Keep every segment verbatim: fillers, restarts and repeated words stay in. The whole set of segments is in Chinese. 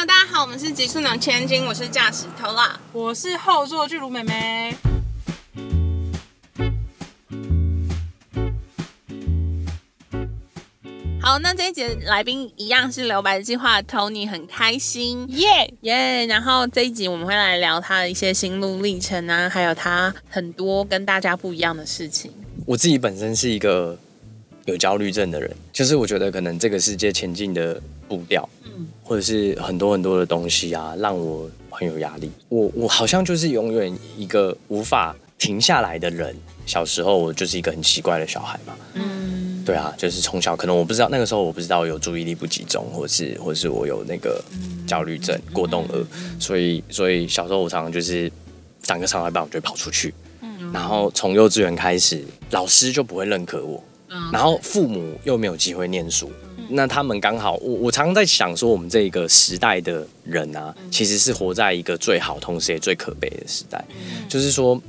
Hello， 大家好，我们是极速能千金，我是驾驶 Tora， 我是后座巨乳妹妹。好，那这一集来宾一样是留白计划 Tony， 很开心，耶耶！然后这一集我们会来聊他的一些心路历程啊，还有他很多跟大家不一样的事情。我自己本身是一个有焦虑症的人，就是我觉得可能这个世界前进的步调，嗯，或者是很多很多的东西啊，让我很有压力。我我好像就是永远一个无法停下来的人。小时候我就是一个很奇怪的小孩嘛，嗯。对啊，就是从小可能我不知道那个时候我不知道有注意力不集中，或是或是我有那个焦虑症过动儿，所以所以小时候我常常就是上课上到一半我就会跑出去，嗯，然后从幼稚园开始老师就不会认可我，嗯，然后父母又没有机会念书，嗯，那他们刚好我我常常在想说我们这个时代的人啊，其实是活在一个最好同时也最可悲的时代，嗯，就是说。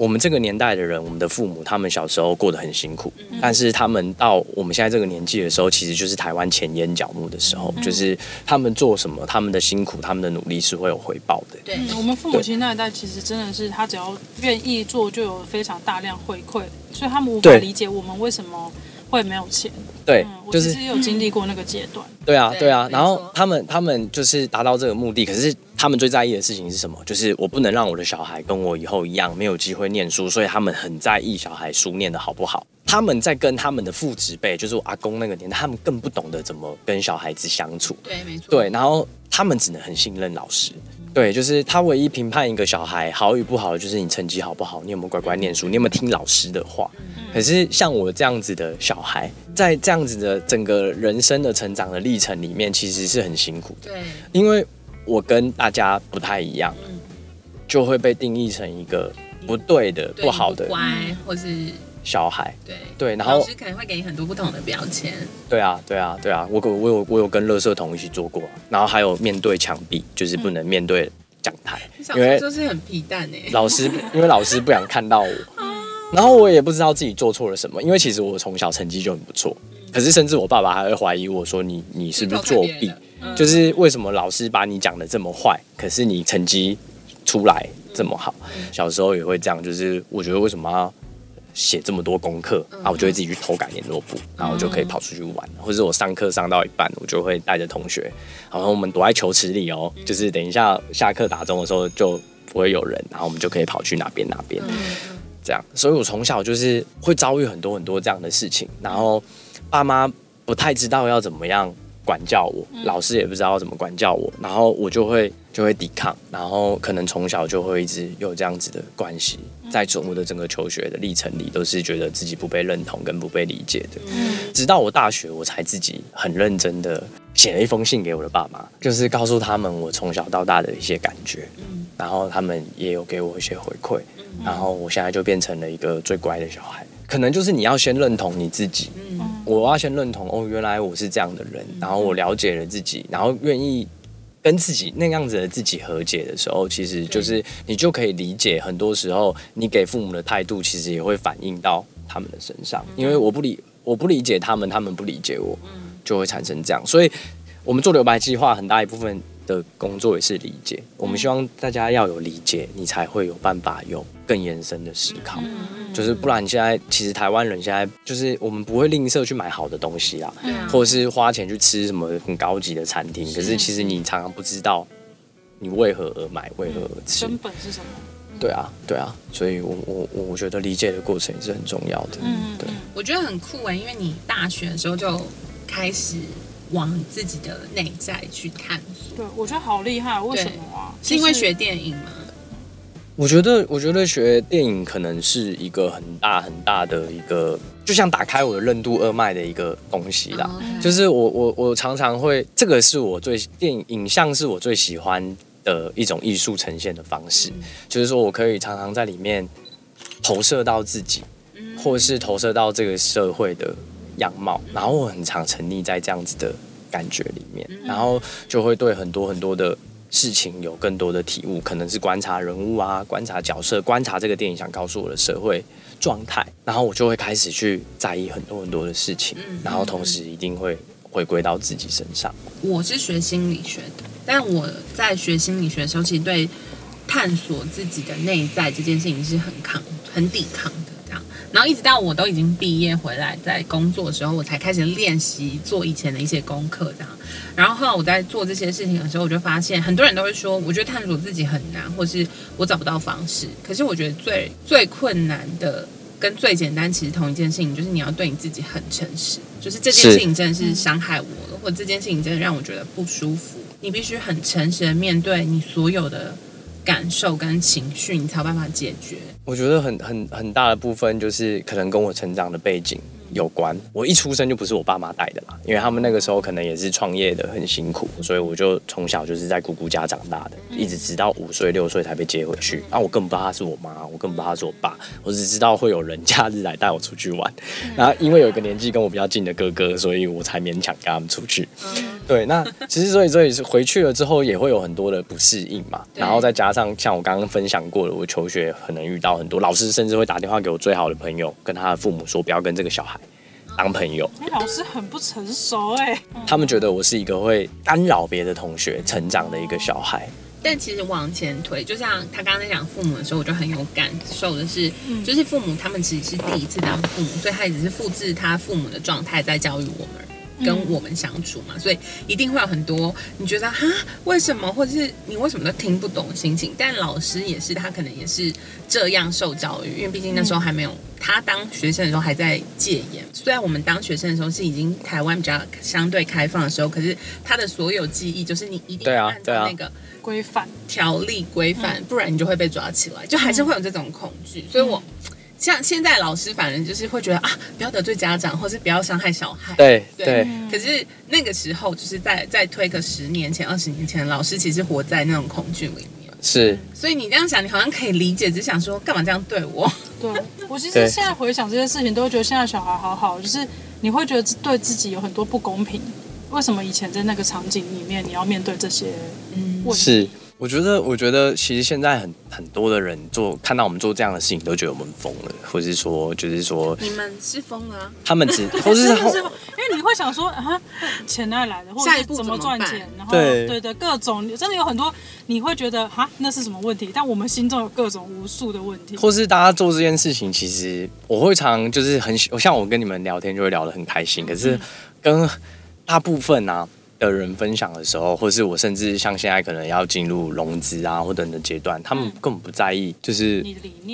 我们这个年代的人，我们的父母他们小时候过得很辛苦，嗯，但是他们到我们现在这个年纪的时候，其实就是台湾前烟角目的时候，嗯，就是他们做什么，他们的辛苦，他们的努力是会有回报的。对，嗯，我们父母亲那一代其实真的是他只要愿意做，就有非常大量回馈，所以他们无法理解我们为什么会没有钱。对，嗯，就是我其实也有经历过那个阶段。对啊，对啊，然后他们他们就是达到这个目的，可是。他们最在意的事情是什么？就是我不能让我的小孩跟我以后一样没有机会念书，所以他们很在意小孩书念的好不好。他们在跟他们的父执辈，就是我阿公那个年代，他们更不懂得怎么跟小孩子相处。对，没错。对，然后他们只能很信任老师。对，就是他唯一评判一个小孩好与不好的，就是你成绩好不好，你有没有乖乖念书，你有没有听老师的话。可是像我这样子的小孩，在这样子的整个人生的成长的历程里面，其实是很辛苦的。对，因为。我跟大家不太一样，嗯，就会被定义成一个不对的、对不好的，不乖或是小孩。对对，然后老师可能会给你很多不同的标签。对啊，对啊，对啊，我我有我有跟垃圾桶一起做过，然后还有面对墙壁，就是不能面对讲台，嗯，因为就是很皮蛋哎，欸。老师因为老师不想看到我，然后我也不知道自己做错了什么，因为其实我从小成绩就很不错，可是甚至我爸爸还会怀疑我说你你是不是作弊。就是为什么老师把你讲得这么坏，可是你成绩出来这么好，嗯，小时候也会这样，就是我觉得为什么要写这么多功课，嗯，啊，我就会自己去偷改联络簿，然后我就可以跑出去玩，嗯，或者我上课上到一半，我就会带着同学，然后我们躲在球池里哦，就是等一下下课打钟的时候就不会有人，然后我们就可以跑去哪边哪边，嗯，这样，所以我从小就是会遭遇很多很多这样的事情，然后爸妈不太知道要怎么样。管教我，老师也不知道怎么管教我，然后我就会就会抵抗，然后可能从小就会一直有这样子的关系，在我的整个求学的历程里，都是觉得自己不被认同跟不被理解的。直到我大学，我才自己很认真的写了一封信给我的爸妈，就是告诉他们我从小到大的一些感觉，然后他们也有给我一些回馈，然后我现在就变成了一个最乖的小孩。可能就是你要先认同你自己，嗯，我要先认同哦，原来我是这样的人，然后我了解了自己，然后愿意跟自己那样子的自己和解的时候，其实就是你就可以理解，很多时候你给父母的态度，其实也会反映到他们的身上，因为我不理我不理解他们，他们不理解我，就会产生这样。所以我们做留白计划，很大一部分的工作也是理解，我们希望大家要有理解，你才会有办法有更延伸的思考。就是不然，现在其实台湾人现在就是我们不会吝啬去买好的东西啦，啊，或者是花钱去吃什么很高级的餐厅。可是其实你常常不知道你为何而买，为何而吃，根本是什么？对啊，对啊，所以我我我觉得理解的过程也是很重要的。嗯，对，我觉得很酷哎，欸，因为你大学的时候就开始往自己的内在去探索。对，我觉得好厉害，为什么啊？是因为学电影吗？我觉得，我觉得学电影可能是一个很大很大的一个，就像打开我的任督二脉的一个东西啦。Okay. 就是我我我常常会，这个是我最电影影像是我最喜欢的一种艺术呈现的方式，嗯，就是说我可以常常在里面投射到自己，嗯，或是投射到这个社会的样貌，然后我很常沉溺在这样子的感觉里面，然后就会对很多很多的。事情有更多的体悟，可能是观察人物啊，观察角色，观察这个电影想告诉我的社会状态，然后我就会开始去在意很多很多的事情，然后同时一定会回归到自己身上。我是学心理学的，但我在学心理学的时候，其实对探索自己的内在这件事情是很抗、很抵抗的。然后一直到我都已经毕业回来，在工作的时候，我才开始练习做以前的一些功课，这样。然后后来我在做这些事情的时候，我就发现很多人都会说，我觉得探索自己很难，或是我找不到方式。可是我觉得最最困难的跟最简单其实同一件事情，就是你要对你自己很诚实，就是这件事情真的是伤害我了，或者这件事情真的让我觉得不舒服，你必须很诚实的面对你所有的感受跟情绪，你才有办法解决。我觉得很很很大的部分就是可能跟我成长的背景有关。我一出生就不是我爸妈带的啦，因为他们那个时候可能也是创业的，很辛苦，所以我就从小就是在姑姑家长大的，一直直到五岁六岁才被接回去。啊，我更不知道他是我妈，我更不知道他是我爸，我只知道会有人假日来带我出去玩。然后因为有一个年纪跟我比较近的哥哥，所以我才勉强跟他们出去。对，那其实所以所以回去了之后也会有很多的不适应嘛，然后再加上像我刚刚分享过的，我求学可能遇到很多老师，甚至会打电话给我最好的朋友，跟他的父母说不要跟这个小孩当朋友。那老师很不成熟哎、欸，他们觉得我是一个会干扰别的同学成长的一个小孩。但其实往前推，就像他刚刚在讲父母的时候，我就很有感受的是，就是父母他们其实是第一次当父母，所以他也只是复制他父母的状态在教育我们。跟我们相处嘛，所以一定会有很多你觉得哈为什么，或者是你为什么都听不懂的心情。但老师也是，他可能也是这样受教育，因为毕竟那时候还没有，他当学生的时候还在戒严。虽然我们当学生的时候是已经台湾比较相对开放的时候，可是他的所有记忆就是你一定要按照那个规范条例规范，不然你就会被抓起来，就还是会有这种恐惧。所以我像现在老师反正就是会觉得啊，不要得罪家长，或是不要伤害小孩。对 对, 对。可是那个时候就是在再推个十年前、二十年前，老师其实活在那种恐惧里面。是。所以你这样想，你好像可以理解，只想说干嘛这样对我？对，我其实现在回想这些事情，都会觉得现在小孩好好，就是你会觉得对自己有很多不公平。为什么以前在那个场景里面，你要面对这些问题？嗯，是。我觉得，我觉得其实现在很很多的人做看到我们做这样的事情，都觉得我们疯了，或是说，就是说你们是疯了、啊，他们只，或是后，因为你会想说啊，钱哪里来的，或者怎么赚钱，然后对 对, 对各种真的有很多，你会觉得哈那是什么问题？但我们心中有各种无数的问题。或是大家做这件事情，其实我会常就是很像我跟你们聊天就会聊得很开心，可是跟大部分啊。的人分享的时候，或是我甚至像现在可能要进入融资啊或等等阶段，他们根本不在意，就是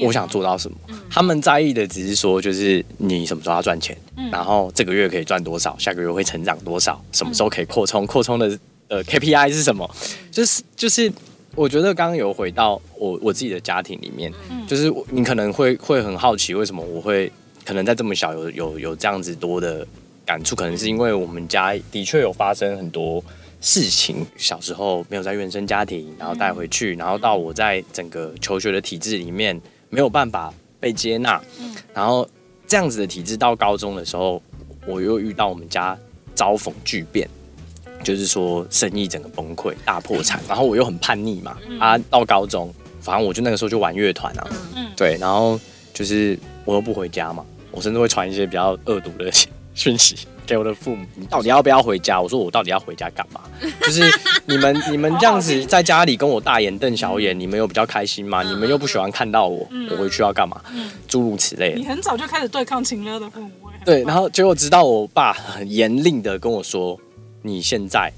我想做到什么，嗯、他们在意的只是说，就是你什么时候要赚钱、嗯，然后这个月可以赚多少，下个月会成长多少，什么时候可以扩充，扩充的呃 K P I 是什么，就是就是。我觉得刚刚有回到我我自己的家庭里面，嗯、就是你可能会会很好奇，为什么我会可能在这么小有有有这样子多的。感触可能是因为我们家的确有发生很多事情，小时候没有在原生家庭，然后带回去，然后到我在整个求学的体制里面没有办法被接纳，然后这样子的体制到高中的时候，我又遇到我们家遭逢巨变，就是说生意整个崩溃大破产，然后我又很叛逆嘛，啊到高中反正我就那个时候就玩乐团啊，对，然后就是我又不回家嘛，我甚至会传一些比较恶毒的讯息给我的父母，你到底要不要回家？我说我到底要回家干嘛？就是你们你们这样子在家里跟我大眼瞪小眼，你们有比较开心吗？你们又不喜欢看到我，我回去要干嘛？诸如此类的。你很早就开始对抗情勒的父母。对，然后结果直到我爸很严令的跟我说，你现在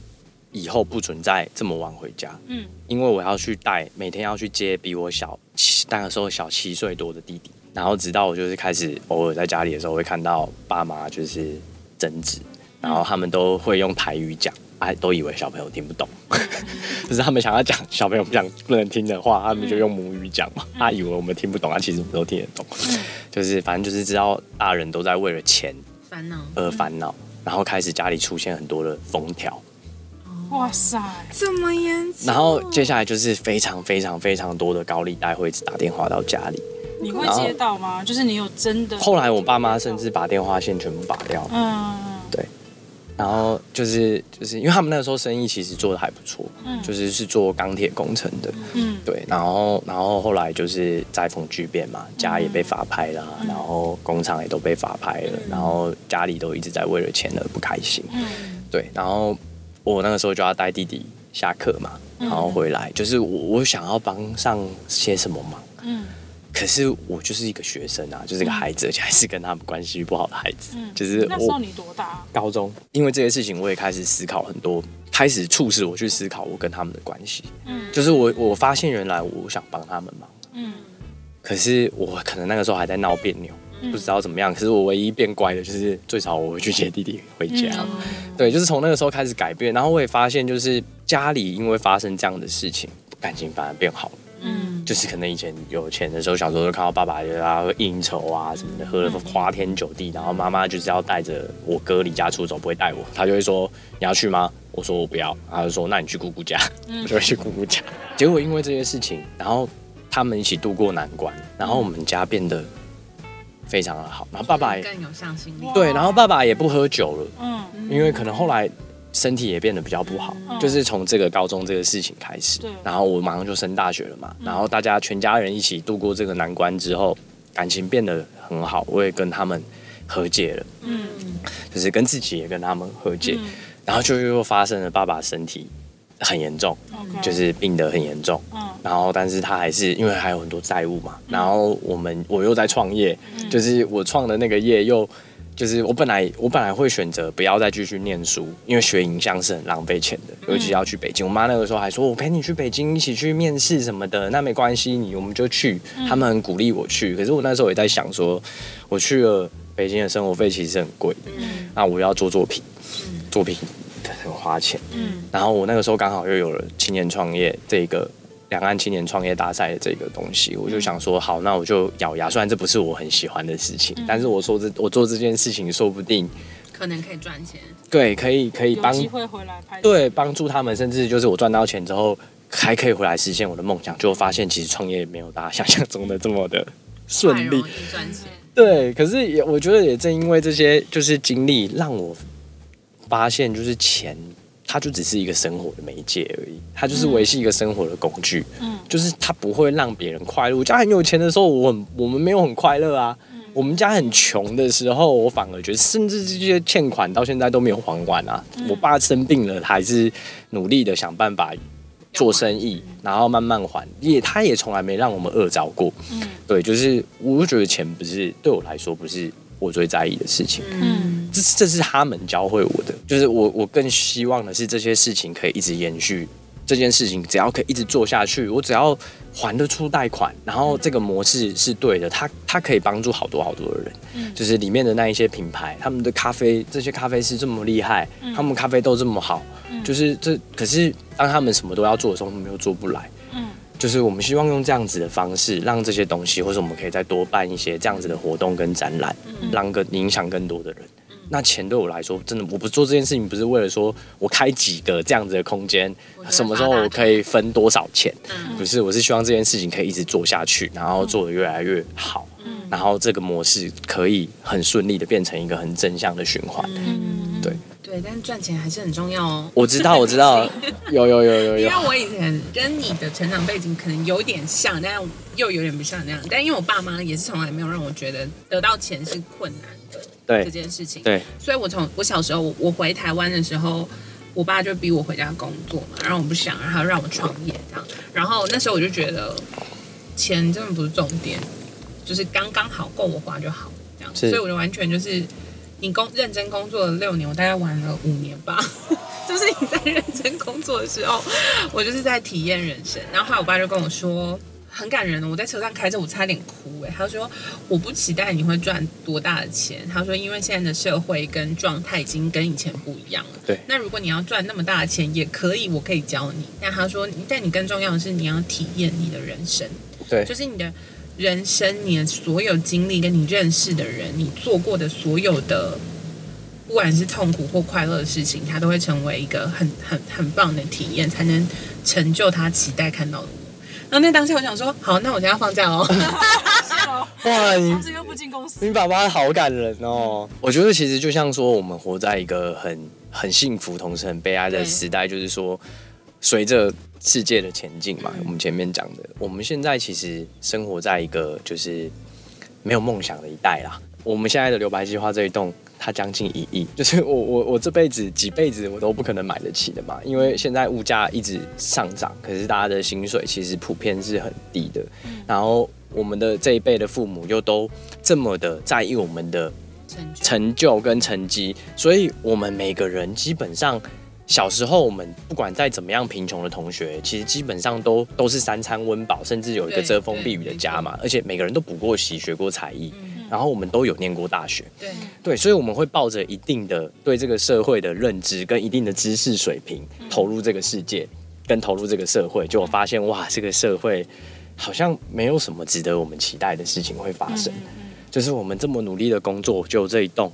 以后不准再这么晚回家，嗯，因为我要去带每天要去接比我小那个时候小七岁多的弟弟。然后直到我就是开始偶尔在家里的时候，会看到爸妈就是争执，然后他们都会用台语讲，哎、啊，都以为小朋友听不懂，就是他们想要讲小朋友不讲不能听的话，他们就用母语讲嘛，他、啊、以为我们听不懂，他、啊、其实我们都听得懂，就是反正就是知道大人都在为了钱烦恼而烦恼，然后开始家里出现很多的封条。哇塞，这么严重！然后接下来就是非常非常非常多的高利贷会一直打电话到家里。你会接到吗？就是你有真的？后来我爸妈甚至把电话线全部拔掉了。嗯，对。然后就是就是因为他们那个时候生意其实做的还不错，嗯，就是是做钢铁工程的，嗯，对。然后然后后来就是灾逢巨变嘛，家也被法拍啦，嗯、然后工厂也都被法拍了，嗯、然后家里都一直在为了钱而不开心，嗯，对。然后我那个时候就要带弟弟下课嘛，然后回来，嗯、就是我我想要帮上些什么忙，嗯，可是我就是一个学生啊，就是一个孩子，而且还是跟他们关系不好的孩子，嗯，就是我那时候你多大、啊？高中，因为这些事情，我也开始思考很多，开始促使我去思考我跟他们的关系，嗯，就是我我发现原来我想帮他们忙，嗯，可是我可能那个时候还在闹别扭。不知道怎么样，可是我唯一变乖的就是最少我会去接弟弟回家，嗯、对，就是从那个时候开始改变，然后我也发现就是家里因为发生这样的事情，感情反而变好了，嗯，就是可能以前有钱的时候，小时候就看到爸爸啊会应酬啊什么的，喝了花天酒地，然后妈妈就是要带着我哥离家出走，不会带我，他就会说你要去吗？我说我不要，他就说那你去姑姑家，嗯、我就会去姑姑家，结果因为这些事情，然后他们一起度过难关，然后我们家变得非常的好，然后爸爸也更有向心力。对，然后爸爸也不喝酒了，嗯，因为可能后来身体也变得比较不好，嗯、就是从这个高中这个事情开始，对，然后我马上就升大学了嘛，嗯、然后大家全家人一起度过这个难关之后，感情变得很好，我也跟他们和解了，嗯，就是跟自己也跟他们和解，嗯、然后就又发生了爸爸身体很严重，okay. 就是病得很严重，嗯，然后但是他还是因为还有很多债务嘛，嗯、然后我们我又在创业，嗯、就是我创的那个业又就是我本来我本来会选择不要再继续念书，因为学影像是很浪费钱的，嗯、尤其要去北京，我妈那个时候还说我陪你去北京一起去面试什么的，那没关系，你我们就去，嗯、他们很鼓励我去，可是我那时候也在想说我去了北京的生活费其实是很贵的，嗯、那我要做作品，嗯、作品很花钱，嗯，然后我那个时候刚好又有了青年创业这个两岸青年创业大赛的这个东西，我就想说好，那我就咬牙，虽然这不是我很喜欢的事情，嗯、但是我说这我做这件事情说不定可能可以赚钱，对，可以可以帮有机会回来拍，对，帮助他们，甚至就是我赚到钱之后还可以回来实现我的梦想，就发现其实创业没有大家想象中的这么的顺利，容易赚钱，对，可是也我觉得也正因为这些就是经历让我发现就是钱它就只是一个生活的媒介而已，它就是维系一个生活的工具，嗯、就是它不会让别人快乐，我家很有钱的时候我很我们没有很快乐啊，嗯、我们家很穷的时候我反而觉得甚至这些欠款到现在都没有还完啊，嗯、我爸生病了还是努力的想办法做生意，然后慢慢还，也他也从来没让我们饿着过，嗯、对，就是我觉得钱不是对我来说不是我最在意的事情，嗯，这这是他们教会我的，就是我我更希望的是这些事情可以一直延续，这件事情只要可以一直做下去，我只要还得出贷款，然后这个模式是对的，它它可以帮助好多好多的人，嗯，就是里面的那一些品牌，他们的咖啡，这些咖啡师这么厉害，嗯、他们咖啡豆这么好，嗯、就是这可是当他们什么都要做的时候，他们又做不来。就是我们希望用这样子的方式，让这些东西，或者我们可以再多办一些这样子的活动跟展览，让更影响更多的人。那钱对我来说，真的，我不做这件事情，不是为了说我开几个这样子的空间，什么时候我可以分多少钱，不是，我是希望这件事情可以一直做下去，然后做得越来越好，然后这个模式可以很顺利的变成一个很正向的循环，对。对，但赚钱还是很重要哦。我知道，我知道，有有有有有。因为我以前跟你的成长背景可能有点像，但又有点不像那样。但因为我爸妈也是从来没有让我觉得得到钱是困难的，对这件事情。对，所以我从我小时候，我回台湾的时候，我爸就逼我回家工作嘛，然后我不想，然后让我创业这样。然后那时候我就觉得，钱真的不是重点，就是刚刚好够我花就好这样。所以我就完全就是。你工认真工作了六年，我大概玩了五年吧。就是你在认真工作的时候，我就是在体验人生。然后后来我爸就跟我说，很感人的，我在车上开着，我差点哭哎、欸。他说我不期待你会赚多大的钱，他说因为现在的社会跟状态已经跟以前不一样了。对。那如果你要赚那么大的钱也可以，我可以教你。但他说，但你更重要的是你要体验你的人生。对。就是你的。人生，你的所有经历跟你认识的人，你做过的所有的，不管是痛苦或快乐的事情，它都会成为一个很很很棒的体验，才能成就他期待看到的我。然后那当下我想说，好，那我现在放假哦。哇，你从此又不进公司，你爸爸好感人哦。我觉得其实就像说，我们活在一个很很幸福，同时很悲哀的时代，就是说，随着。世界的前进嘛，我们前面讲的，我们现在其实生活在一个就是没有梦想的一代啦。我们现在的留白计划这一栋，它将近一亿，就是我我我这辈子几辈子我都不可能买得起的嘛，因为现在物价一直上涨，可是大家的薪水其实普遍是很低的，然后我们的这一辈的父母又都这么的在意我们的成就跟成绩，所以我们每个人基本上小时候我们不管再怎么样贫穷的同学，其实基本上都都是三餐温饱，甚至有一个遮风避雨的家嘛，而且每个人都补过习，学过才艺，然后我们都有念过大学，对对，所以我们会抱着一定的对这个社会的认知跟一定的知识水平投入这个世界跟投入这个社会，就我发现哇，这个社会好像没有什么值得我们期待的事情会发生，就是我们这么努力的工作，就这一栋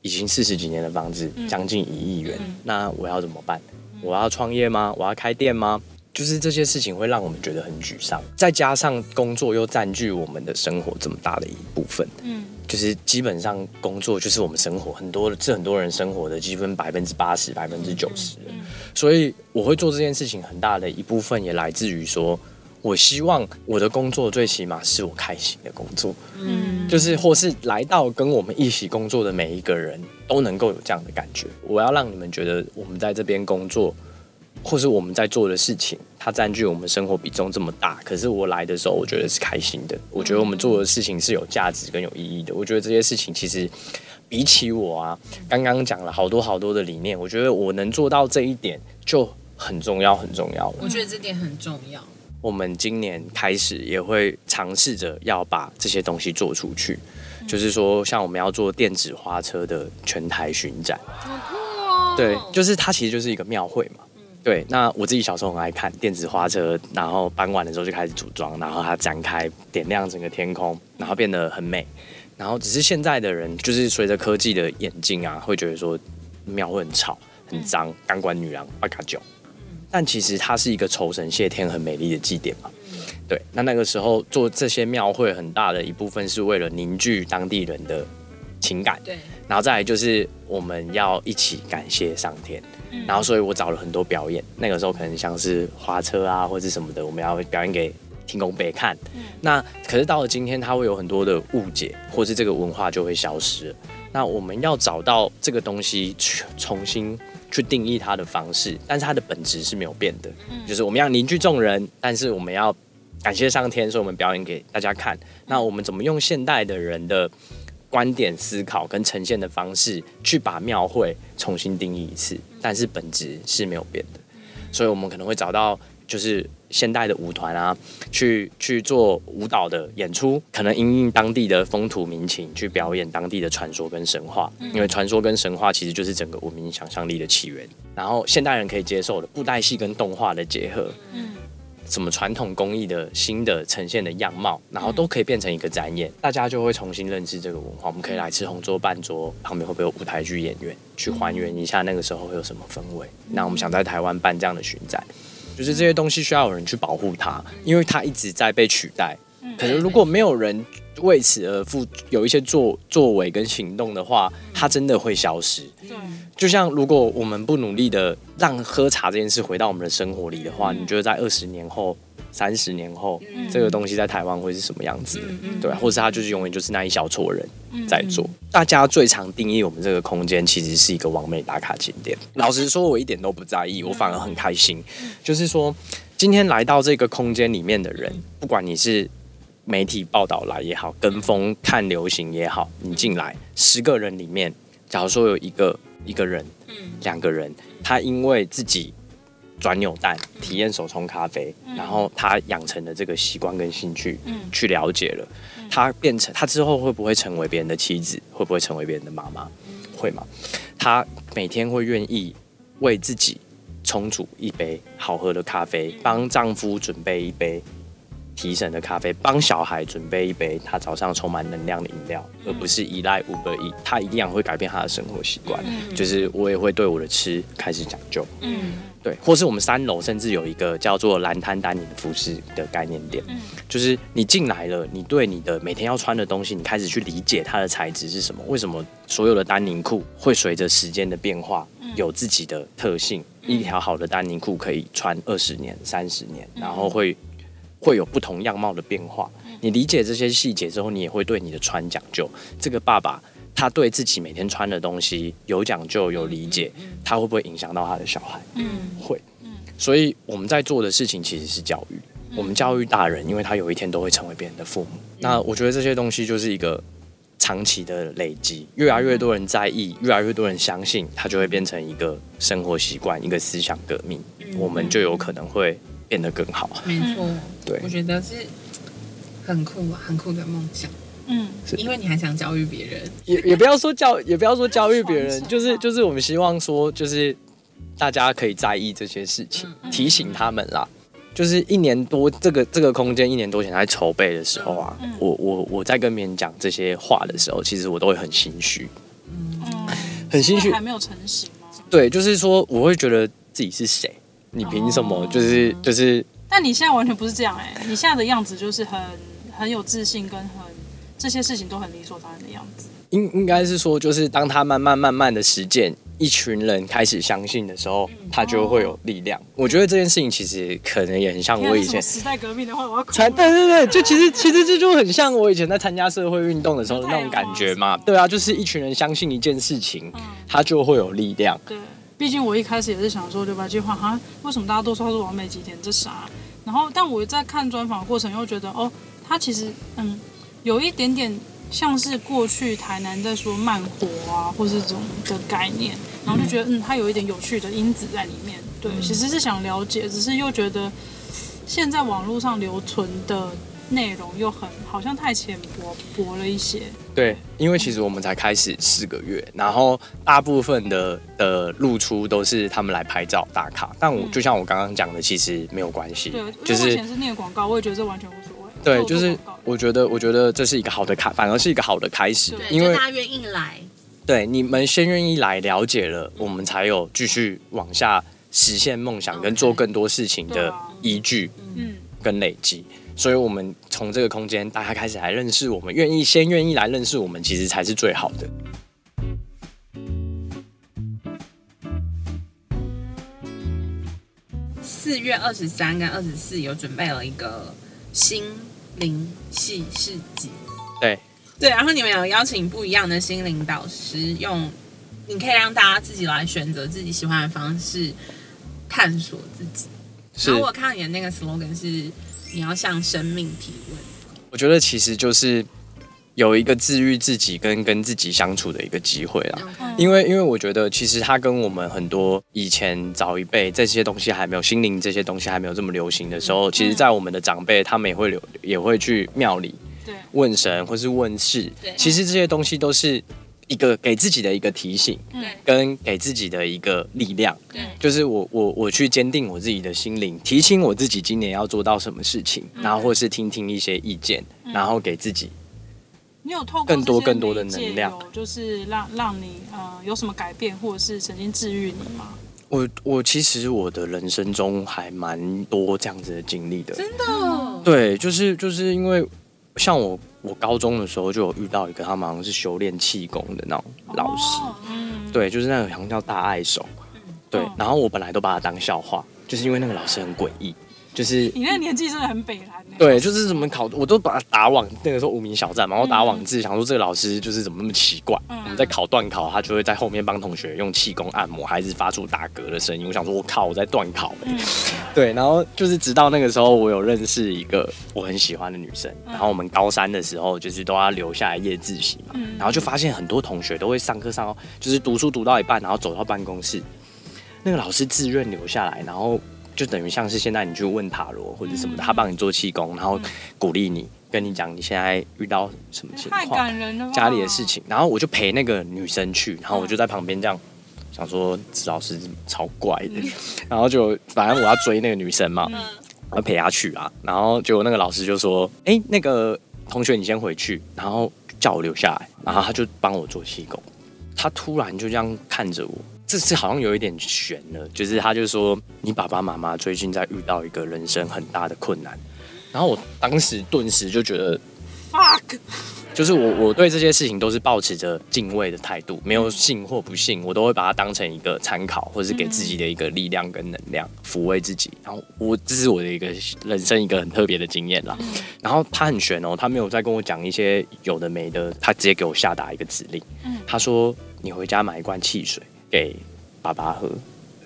已经四十几年的房子，将近一亿元、嗯，那我要怎么办？我要创业吗？我要开店吗？就是这些事情会让我们觉得很沮丧，再加上工作又占据我们的生活这么大的一部分，嗯，就是基本上工作就是我们生活很多，是很多人生活的积分百分之八十、百分之九十，所以我会做这件事情，很大的一部分也来自于说。我希望我的工作最起码是我开心的工作，嗯，就是或是来到跟我们一起工作的每一个人都能够有这样的感觉。我要让你们觉得我们在这边工作，或是我们在做的事情，它占据我们生活比重这么大，可是我来的时候我觉得是开心的，我觉得我们做的事情是有价值跟有意义的。我觉得这些事情其实比起我啊，刚刚讲了好多好多的理念，我觉得我能做到这一点就很重要很重要了。我觉得这点很重要。我们今年开始也会尝试着要把这些东西做出去，就是说，像我们要做电子花车的全台巡展，好酷哦！对，就是它其实就是一个庙会嘛。对，那我自己小时候很爱看电子花车，然后傍晚的时候就开始组装，然后它展开，点亮整个天空，然后变得很美。然后只是现在的人，就是随着科技的演进啊，会觉得说庙会很吵、很脏，钢管女郎八嘎九。但其实它是一个酬神谢天很美丽的祭典嘛，对。那那个时候做这些庙会很大的一部分是为了凝聚当地人的情感，对。然后再来就是我们要一起感谢上天，嗯、然后所以我找了很多表演。那个时候可能像是花车啊或是什么的，我们要表演给天公伯看。嗯、那可是到了今天，它会有很多的误解，或是这个文化就会消失了。那我们要找到这个东西重新去定义它的方式，但是它的本质是没有变的，嗯、就是我们要凝聚众人，但是我们要感谢上天，所以我们表演给大家看。那我们怎么用现代的人的观点思考跟呈现的方式去把庙会重新定义一次，但是本质是没有变的。所以我们可能会找到就是现代的舞团啊，去去做舞蹈的演出，可能因应当地的风土民情去表演当地的传说跟神话，因为传说跟神话其实就是整个文明想象力的起源。然后现代人可以接受的布袋戏跟动画的结合，嗯，什么传统工艺的新的呈现的样貌，然后都可以变成一个展演，大家就会重新认识这个文化。我们可以来吃红桌半桌，旁边会不会有舞台剧演员去还原一下那个时候会有什么氛围？那我们想在台湾办这样的巡展。就是这些东西需要有人去保护它，因为它一直在被取代。可能如果没有人为此而付有一些 作, 作为跟行动的话，它真的会消失。就像如果我们不努力的让喝茶这件事回到我们的生活里的话，你觉得在二十年后、三十年后，这个东西在台湾会是什么样子？对，或是它就是永远就是那一小撮人在做。大家最常定义我们这个空间其实是一个网美打卡景点。老实说，我一点都不在意，我反而很开心。就是说，今天来到这个空间里面的人，不管你是媒体报道来也好，跟风看流行也好，你进来十个人里面，假如说有一个一个人，两个人，他因为自己转扭蛋体验手冲咖啡，然后他养成了这个习惯跟兴趣，去了解了。她变成，她之后会不会成为别人的妻子？会不会成为别人的妈妈？会吗？她每天会愿意为自己冲煮一杯好喝的咖啡，帮丈夫准备一杯提神的咖啡，帮小孩准备一杯她早上充满能量的饮料，而不是依赖 Uber Eats。她一样会改变她的生活习惯，就是我也会对我的吃开始讲究。对，或是我们三楼甚至有一个叫做蓝摊丹宁服饰的概念店，嗯、就是你进来了，你对你的每天要穿的东西，你开始去理解它的材质是什么，为什么所有的丹宁裤会随着时间的变化有自己的特性，嗯、一条好的丹宁裤可以穿二十年、三十年，然后会会有不同样貌的变化。你理解这些细节之后，你也会对你的穿讲究。这个爸爸他对自己每天穿的东西有讲究有理解，他会不会影响到他的小孩？嗯，会。所以我们在做的事情其实是教育，我们教育大人，因为他有一天都会成为别人的父母。那我觉得这些东西就是一个长期的累积，越来越多人在意，越来越多人相信，它就会变成一个生活习惯，一个思想革命，我们就有可能会变得更好。没错，对，我觉得是很酷很酷的梦想。嗯，因为你还想教育别人，也也不要说教，也不要说教育别人，就是就是我们希望说，就是大家可以在意这些事情，提醒他们啦。就是一年多，这个这个空间一年多前在筹备的时候啊，我我我在跟别人讲这些话的时候，其实我都会很心虚，嗯，很心虚，还没有成型吗？对，就是说我会觉得自己是谁，你凭什么？就是就是，但你现在完全不是这样哎，你现在的样子就是很很有自信跟很。这些事情都很理所当然的样子，应应该是说，就是当他慢慢慢慢的实践，一群人开始相信的时候，他就会有力量。我觉得这件事情其实可能也很像我以前时代革命的话，我要对对对，就其实其实这就很像我以前在参加社会运动的时候的那种感觉嘛。对啊，就是一群人相信一件事情，他就会有力量。对，毕竟我一开始也是想说对吧？这句话哈，为什么大家都说他是完美极简这啥？然后，但我在看专访的过程又觉得哦，他其实嗯。有一点点像是过去台南在说慢活啊，或是这种的概念，然后就觉得嗯，它有一点有趣的因子在里面。对，其实是想了解，只是又觉得现在网络上留存的内容又很好像太浅薄薄了一些。对，因为其实我们才开始四个月，然后大部分的的露出都是他们来拍照打卡，但我就像我刚刚讲的，其实没有关系。对，就是我以前是念广告，我也觉得这完全无所谓。对，就是我觉得，我觉得这是一个好的开，反而是一个好的开始，因为大家愿意来，对，你们先愿意来了解了，我们才有继续往下实现梦想跟做更多事情的依据，嗯，跟累积。所以，我们从这个空间，大家开始来认识我们，愿意先愿意来认识我们，其实才是最好的。四月二十三跟二十四有准备了一个新。灵系市集，对对，然后你们有邀请不一样的心灵导师，用你可以让大家自己来选择自己喜欢的方式探索自己。然后我看到你的那个 slogan 是你要向生命提问，我觉得其实就是有一个治愈自己跟跟自己相处的一个机会啦。Okay. 因为因为我觉得其实它跟我们很多以前早一辈这些东西还没有心灵这些东西还没有这么流行的时候，嗯、其实，在我们的长辈他们也会也会去庙里问神或是问事，其实这些东西都是一个给自己的一个提醒，跟给自己的一个力量，就是我我我去坚定我自己的心灵，提醒我自己今年要做到什么事情，嗯、然后或是听听一些意见，嗯、然后给自己。你有透过更多更多的能量，就是让让你呃有什么改变，或者是曾经治愈你吗？我我其实我的人生中还蛮多这样子的经历的，真的、哦。对，就是就是因为像我我高中的时候就有遇到一个，他们好像是修炼气功的那种老师，哦嗯、对，就是那个好像叫大爱手，对。哦、然后我本来都把他当笑话，就是因为那个老师很诡异。就是你那个年纪真的很北蓝、欸、对，就是怎么考，我都把它打网那个时候无名小站嘛，然后打网志，嗯、想说这个老师就是怎么那么奇怪。嗯、我们在考段考，他就会在后面帮同学用气功按摩，还是发出打嗝的声音。我想说，我靠，我在段考、欸嗯、对，然后就是直到那个时候，我有认识一个我很喜欢的女生，然后我们高三的时候就是都要留下来夜自习嘛，嗯、然后就发现很多同学都会上课上就是读书读到一半，然后走到办公室，那个老师自愿留下来，然后。就等于像是现在你去问塔罗或者什么的，他帮你做气功，然后鼓励你，跟你讲你现在遇到什么情况，太感人了吧，家里的事情。然后我就陪那个女生去，然后我就在旁边这样想说，这老师超怪的。嗯、然后就反正我要追那个女生嘛，嗯、我要陪她去啊。然后结果那个老师就说：“哎、欸，那个同学你先回去，然后叫我留下来。”然后他就帮我做气功。他突然就这样看着我。这次好像有一点悬了，就是他就说你爸爸妈妈最近在遇到一个人生很大的困难，然后我当时顿时就觉得 fuck，就是我我对这些事情都是抱持着敬畏的态度，没有信或不信，我都会把它当成一个参考，或是给自己的一个力量跟能量，抚慰自己。然后我这是我的一个人生一个很特别的经验啦。然后他很玄哦，他没有再跟我讲一些有的没的，他直接给我下达一个指令。他说你回家买一罐汽水给爸爸喝，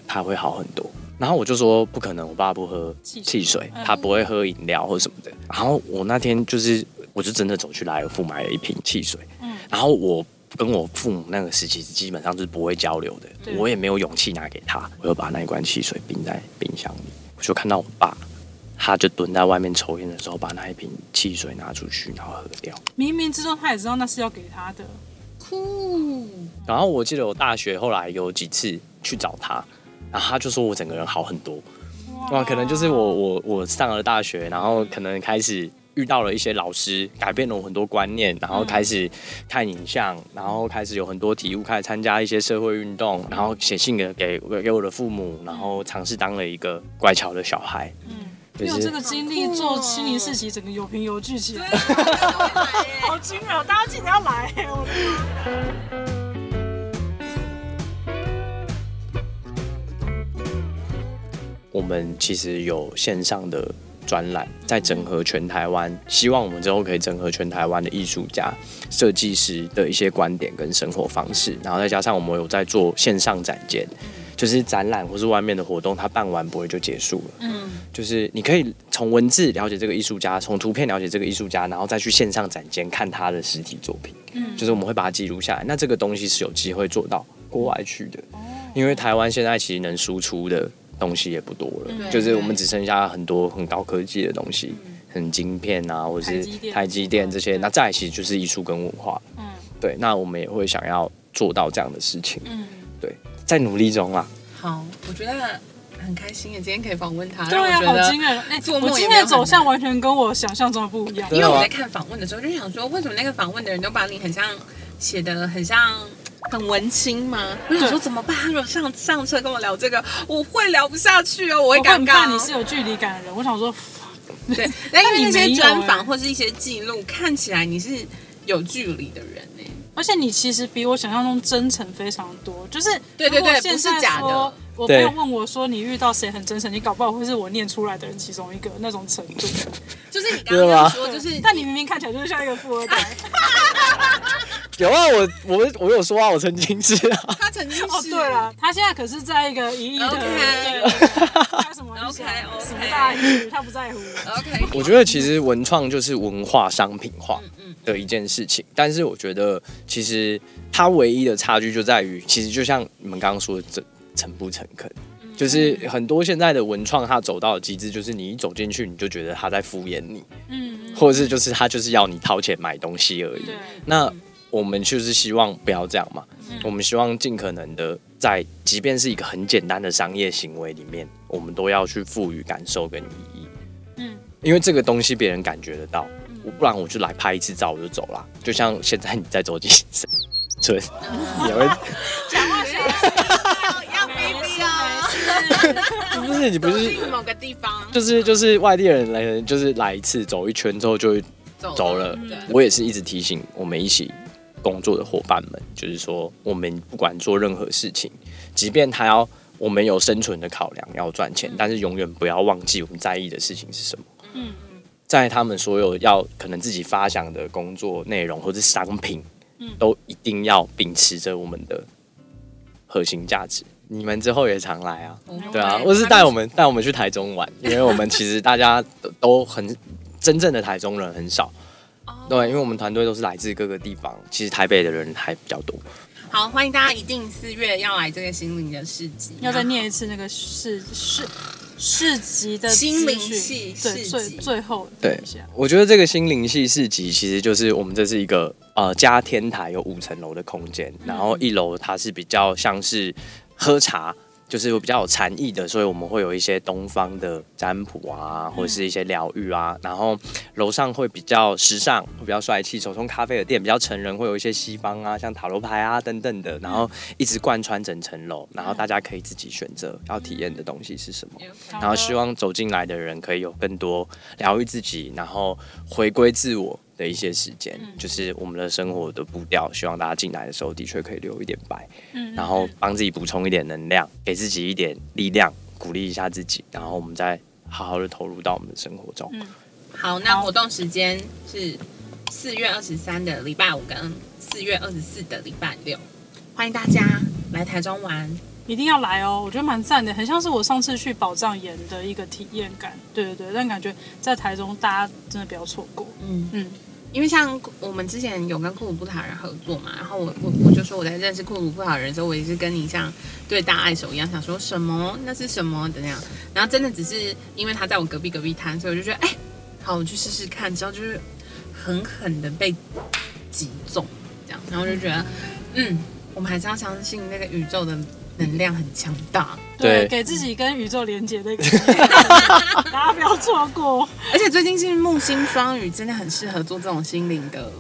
他会好很多。然后我就说不可能，我爸不喝汽水，他不会喝饮料或什么的。然后我那天就是。我就真的走去莱尔富买了一瓶汽水，嗯，然后我跟我父母那个时期基本上是不会交流的，我也没有勇气拿给他，我就把那一罐汽水冰在冰箱里，我就看到我爸，他就蹲在外面抽烟的时候，把那一瓶汽水拿出去，然后喝掉。冥冥之中他也知道那是要给他的，酷。然后我记得我大学后来有几次去找他，然后他就说我整个人好很多，哇，可能就是我我我上了大学，然后可能开始。遇到了一些老师，改变了我很多观念，然后开始看影像，然后开始有很多体悟，开始参加一些社会运动，然后写信给给我的父母，然后尝试当了一个乖巧的小孩。嗯，就是、没有这个经历做心灵事情，整个有凭有据起来，好惊人！大家记得要来。我们其实有线上的。专栏在整合全台湾，希望我们之后可以整合全台湾的艺术家、设计师的一些观点跟生活方式，然后再加上我们有在做线上展间，就是展览或是外面的活动，它办完不会就结束了。嗯，就是你可以从文字了解这个艺术家，从图片了解这个艺术家，然后再去线上展间看他的实体作品。嗯，就是我们会把它记录下来。那这个东西是有机会做到国外去的，因为台湾现在其实能输出的。东西也不多了，就是我们只剩下很多很高科技的东西，很晶片啊，或者是台积电这些。那再其实就是艺术跟文化，嗯，对。那我们也会想要做到这样的事情，嗯，对，在努力中啦。好，我觉得很开心耶，今天可以访问他。对啊，好惊人！哎，我今天的走向完全跟我想象中的不一样。因为我在看访问的时候就想说，为什么那个访问的人都把你很像写得很像。很文青吗？我想说怎么办？他如果上上车跟我聊这个，我会聊不下去哦，我会尴尬、哦。你是有距离感的人，我想说，对，但因为那些专访或是一些记录，看起来你是有距离的人哎，而且你其实比我想象中真诚非常多，就是对对对，不是假的。我朋友问我说：“你遇到谁很真诚？你搞不好会是我念出来的人其中一个那种程度。”就是你刚刚说，就是但你明明看起来就是像一个富二代。有啊，我我我有说啊，我曾经是啊，他曾经是哦，对了，他现在可是在一个一亿的， okay. 还有什么 OK OK 什么大鱼，他不在乎。OK， 我觉得其实文创就是文化商品化的一件事情，嗯嗯、但是我觉得其实它唯一的差距就在于，其实就像你们刚刚说的，诚不诚恳。就是很多现在的文创，它走到的机制就是你一走进去，你就觉得他在敷衍你，嗯，或者是就是他就是要你掏钱买东西而已。那我们就是希望不要这样嘛，嗯、我们希望尽可能的在，即便是一个很简单的商业行为里面，我们都要去赋予感受跟意义。嗯，因为这个东西别人感觉得到，嗯、不然我就来拍一次照我就走啦。就像现在你再走进村，也会讲话是要没必要。不是你不是某个地方，就是就是外地人来，就是来一次走一圈之后就走了。嗯、我也是一直提醒我们一起工作的伙伴们，就是说我们不管做任何事情，即便他要我们有生存的考量，要赚钱，但是永远不要忘记我们在意的事情是什么。嗯，在他们所有要可能自己发想的工作内容或是商品，嗯、都一定要秉持着我们的核心价值。你们之后也常来啊，嗯、对啊，或是带我们带我们去台中玩，因为我们其实大家都很真正的台中人很少。对，因为我们团队都是来自各个地方，其实台北的人还比较多。好，欢迎大家一定四月要来这个心灵的市集，要再念一次那个市市市集的心灵系市集，最最后对，我觉得这个心灵系市集其实就是我们这是一个呃加天台有五层楼的空间，然后一楼它是比较像是喝茶。就是比较有禅意的，所以我们会有一些东方的占卜啊，或者是一些疗愈啊。然后楼上会比较时尚，会比较帅气，手冲咖啡的店比较成人，会有一些西方啊，像塔罗牌啊等等的。然后一直贯穿整层楼，然后大家可以自己选择要体验的东西是什么。然后希望走进来的人可以有更多疗愈自己，然后回归自我的一些时间、嗯、就是我们的生活的步调，希望大家进来的时候的确可以留一点白、嗯、然后帮自己补充一点能量，给自己一点力量，鼓励一下自己，然后我们再好好的投入到我们的生活中、嗯、好，那活动时间是四月二十三的礼拜五跟四月二十四的礼拜六，欢迎大家来台中玩，一定要来哦，我觉得蛮赞的，很像是我上次去宝藏岩的一个体验感，对对对，但感觉在台中大家真的不要错过，嗯嗯，因为像我们之前有跟库鲁布塔人合作嘛，然后我我我就说我在认识库鲁布塔人的时候，我也是跟你像对大爱手一样，想说什么那是什么怎样，然后真的只是因为他在我隔壁隔壁摊，所以我就觉得哎、欸，好，我去试试看，之后就是狠狠的被击中这样，然后就觉得嗯，我们还是要相信那个宇宙的能量很强大，对，给自己跟宇宙连接的一个机会，大家不要错过。而且最近是木星双鱼，真的很适合做这种心灵的。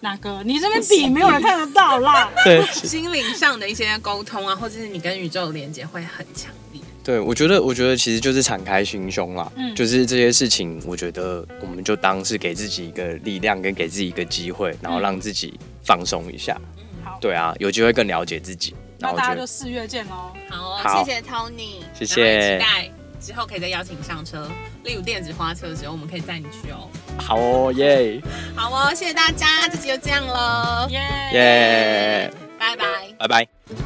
哪个？你这边比没有人看得到啦。对，心灵上的一些沟通啊，或者是你跟宇宙的连接会很强烈。对，我觉得，我觉得其实就是敞开心胸啦，嗯、就是这些事情，我觉得我们就当是给自己一个力量，跟给自己一个机会，然后让自己放松一下。嗯、好。对啊，有机会更了解自己。那大家就四月见喽！好哦，好，谢谢 Tony， 谢谢，期待之后可以再邀请上车，例如电子花车的时候，我们可以载你去哦。好哦，耶！好哦，谢谢大家，这集就这样喽，耶耶，拜拜，拜拜。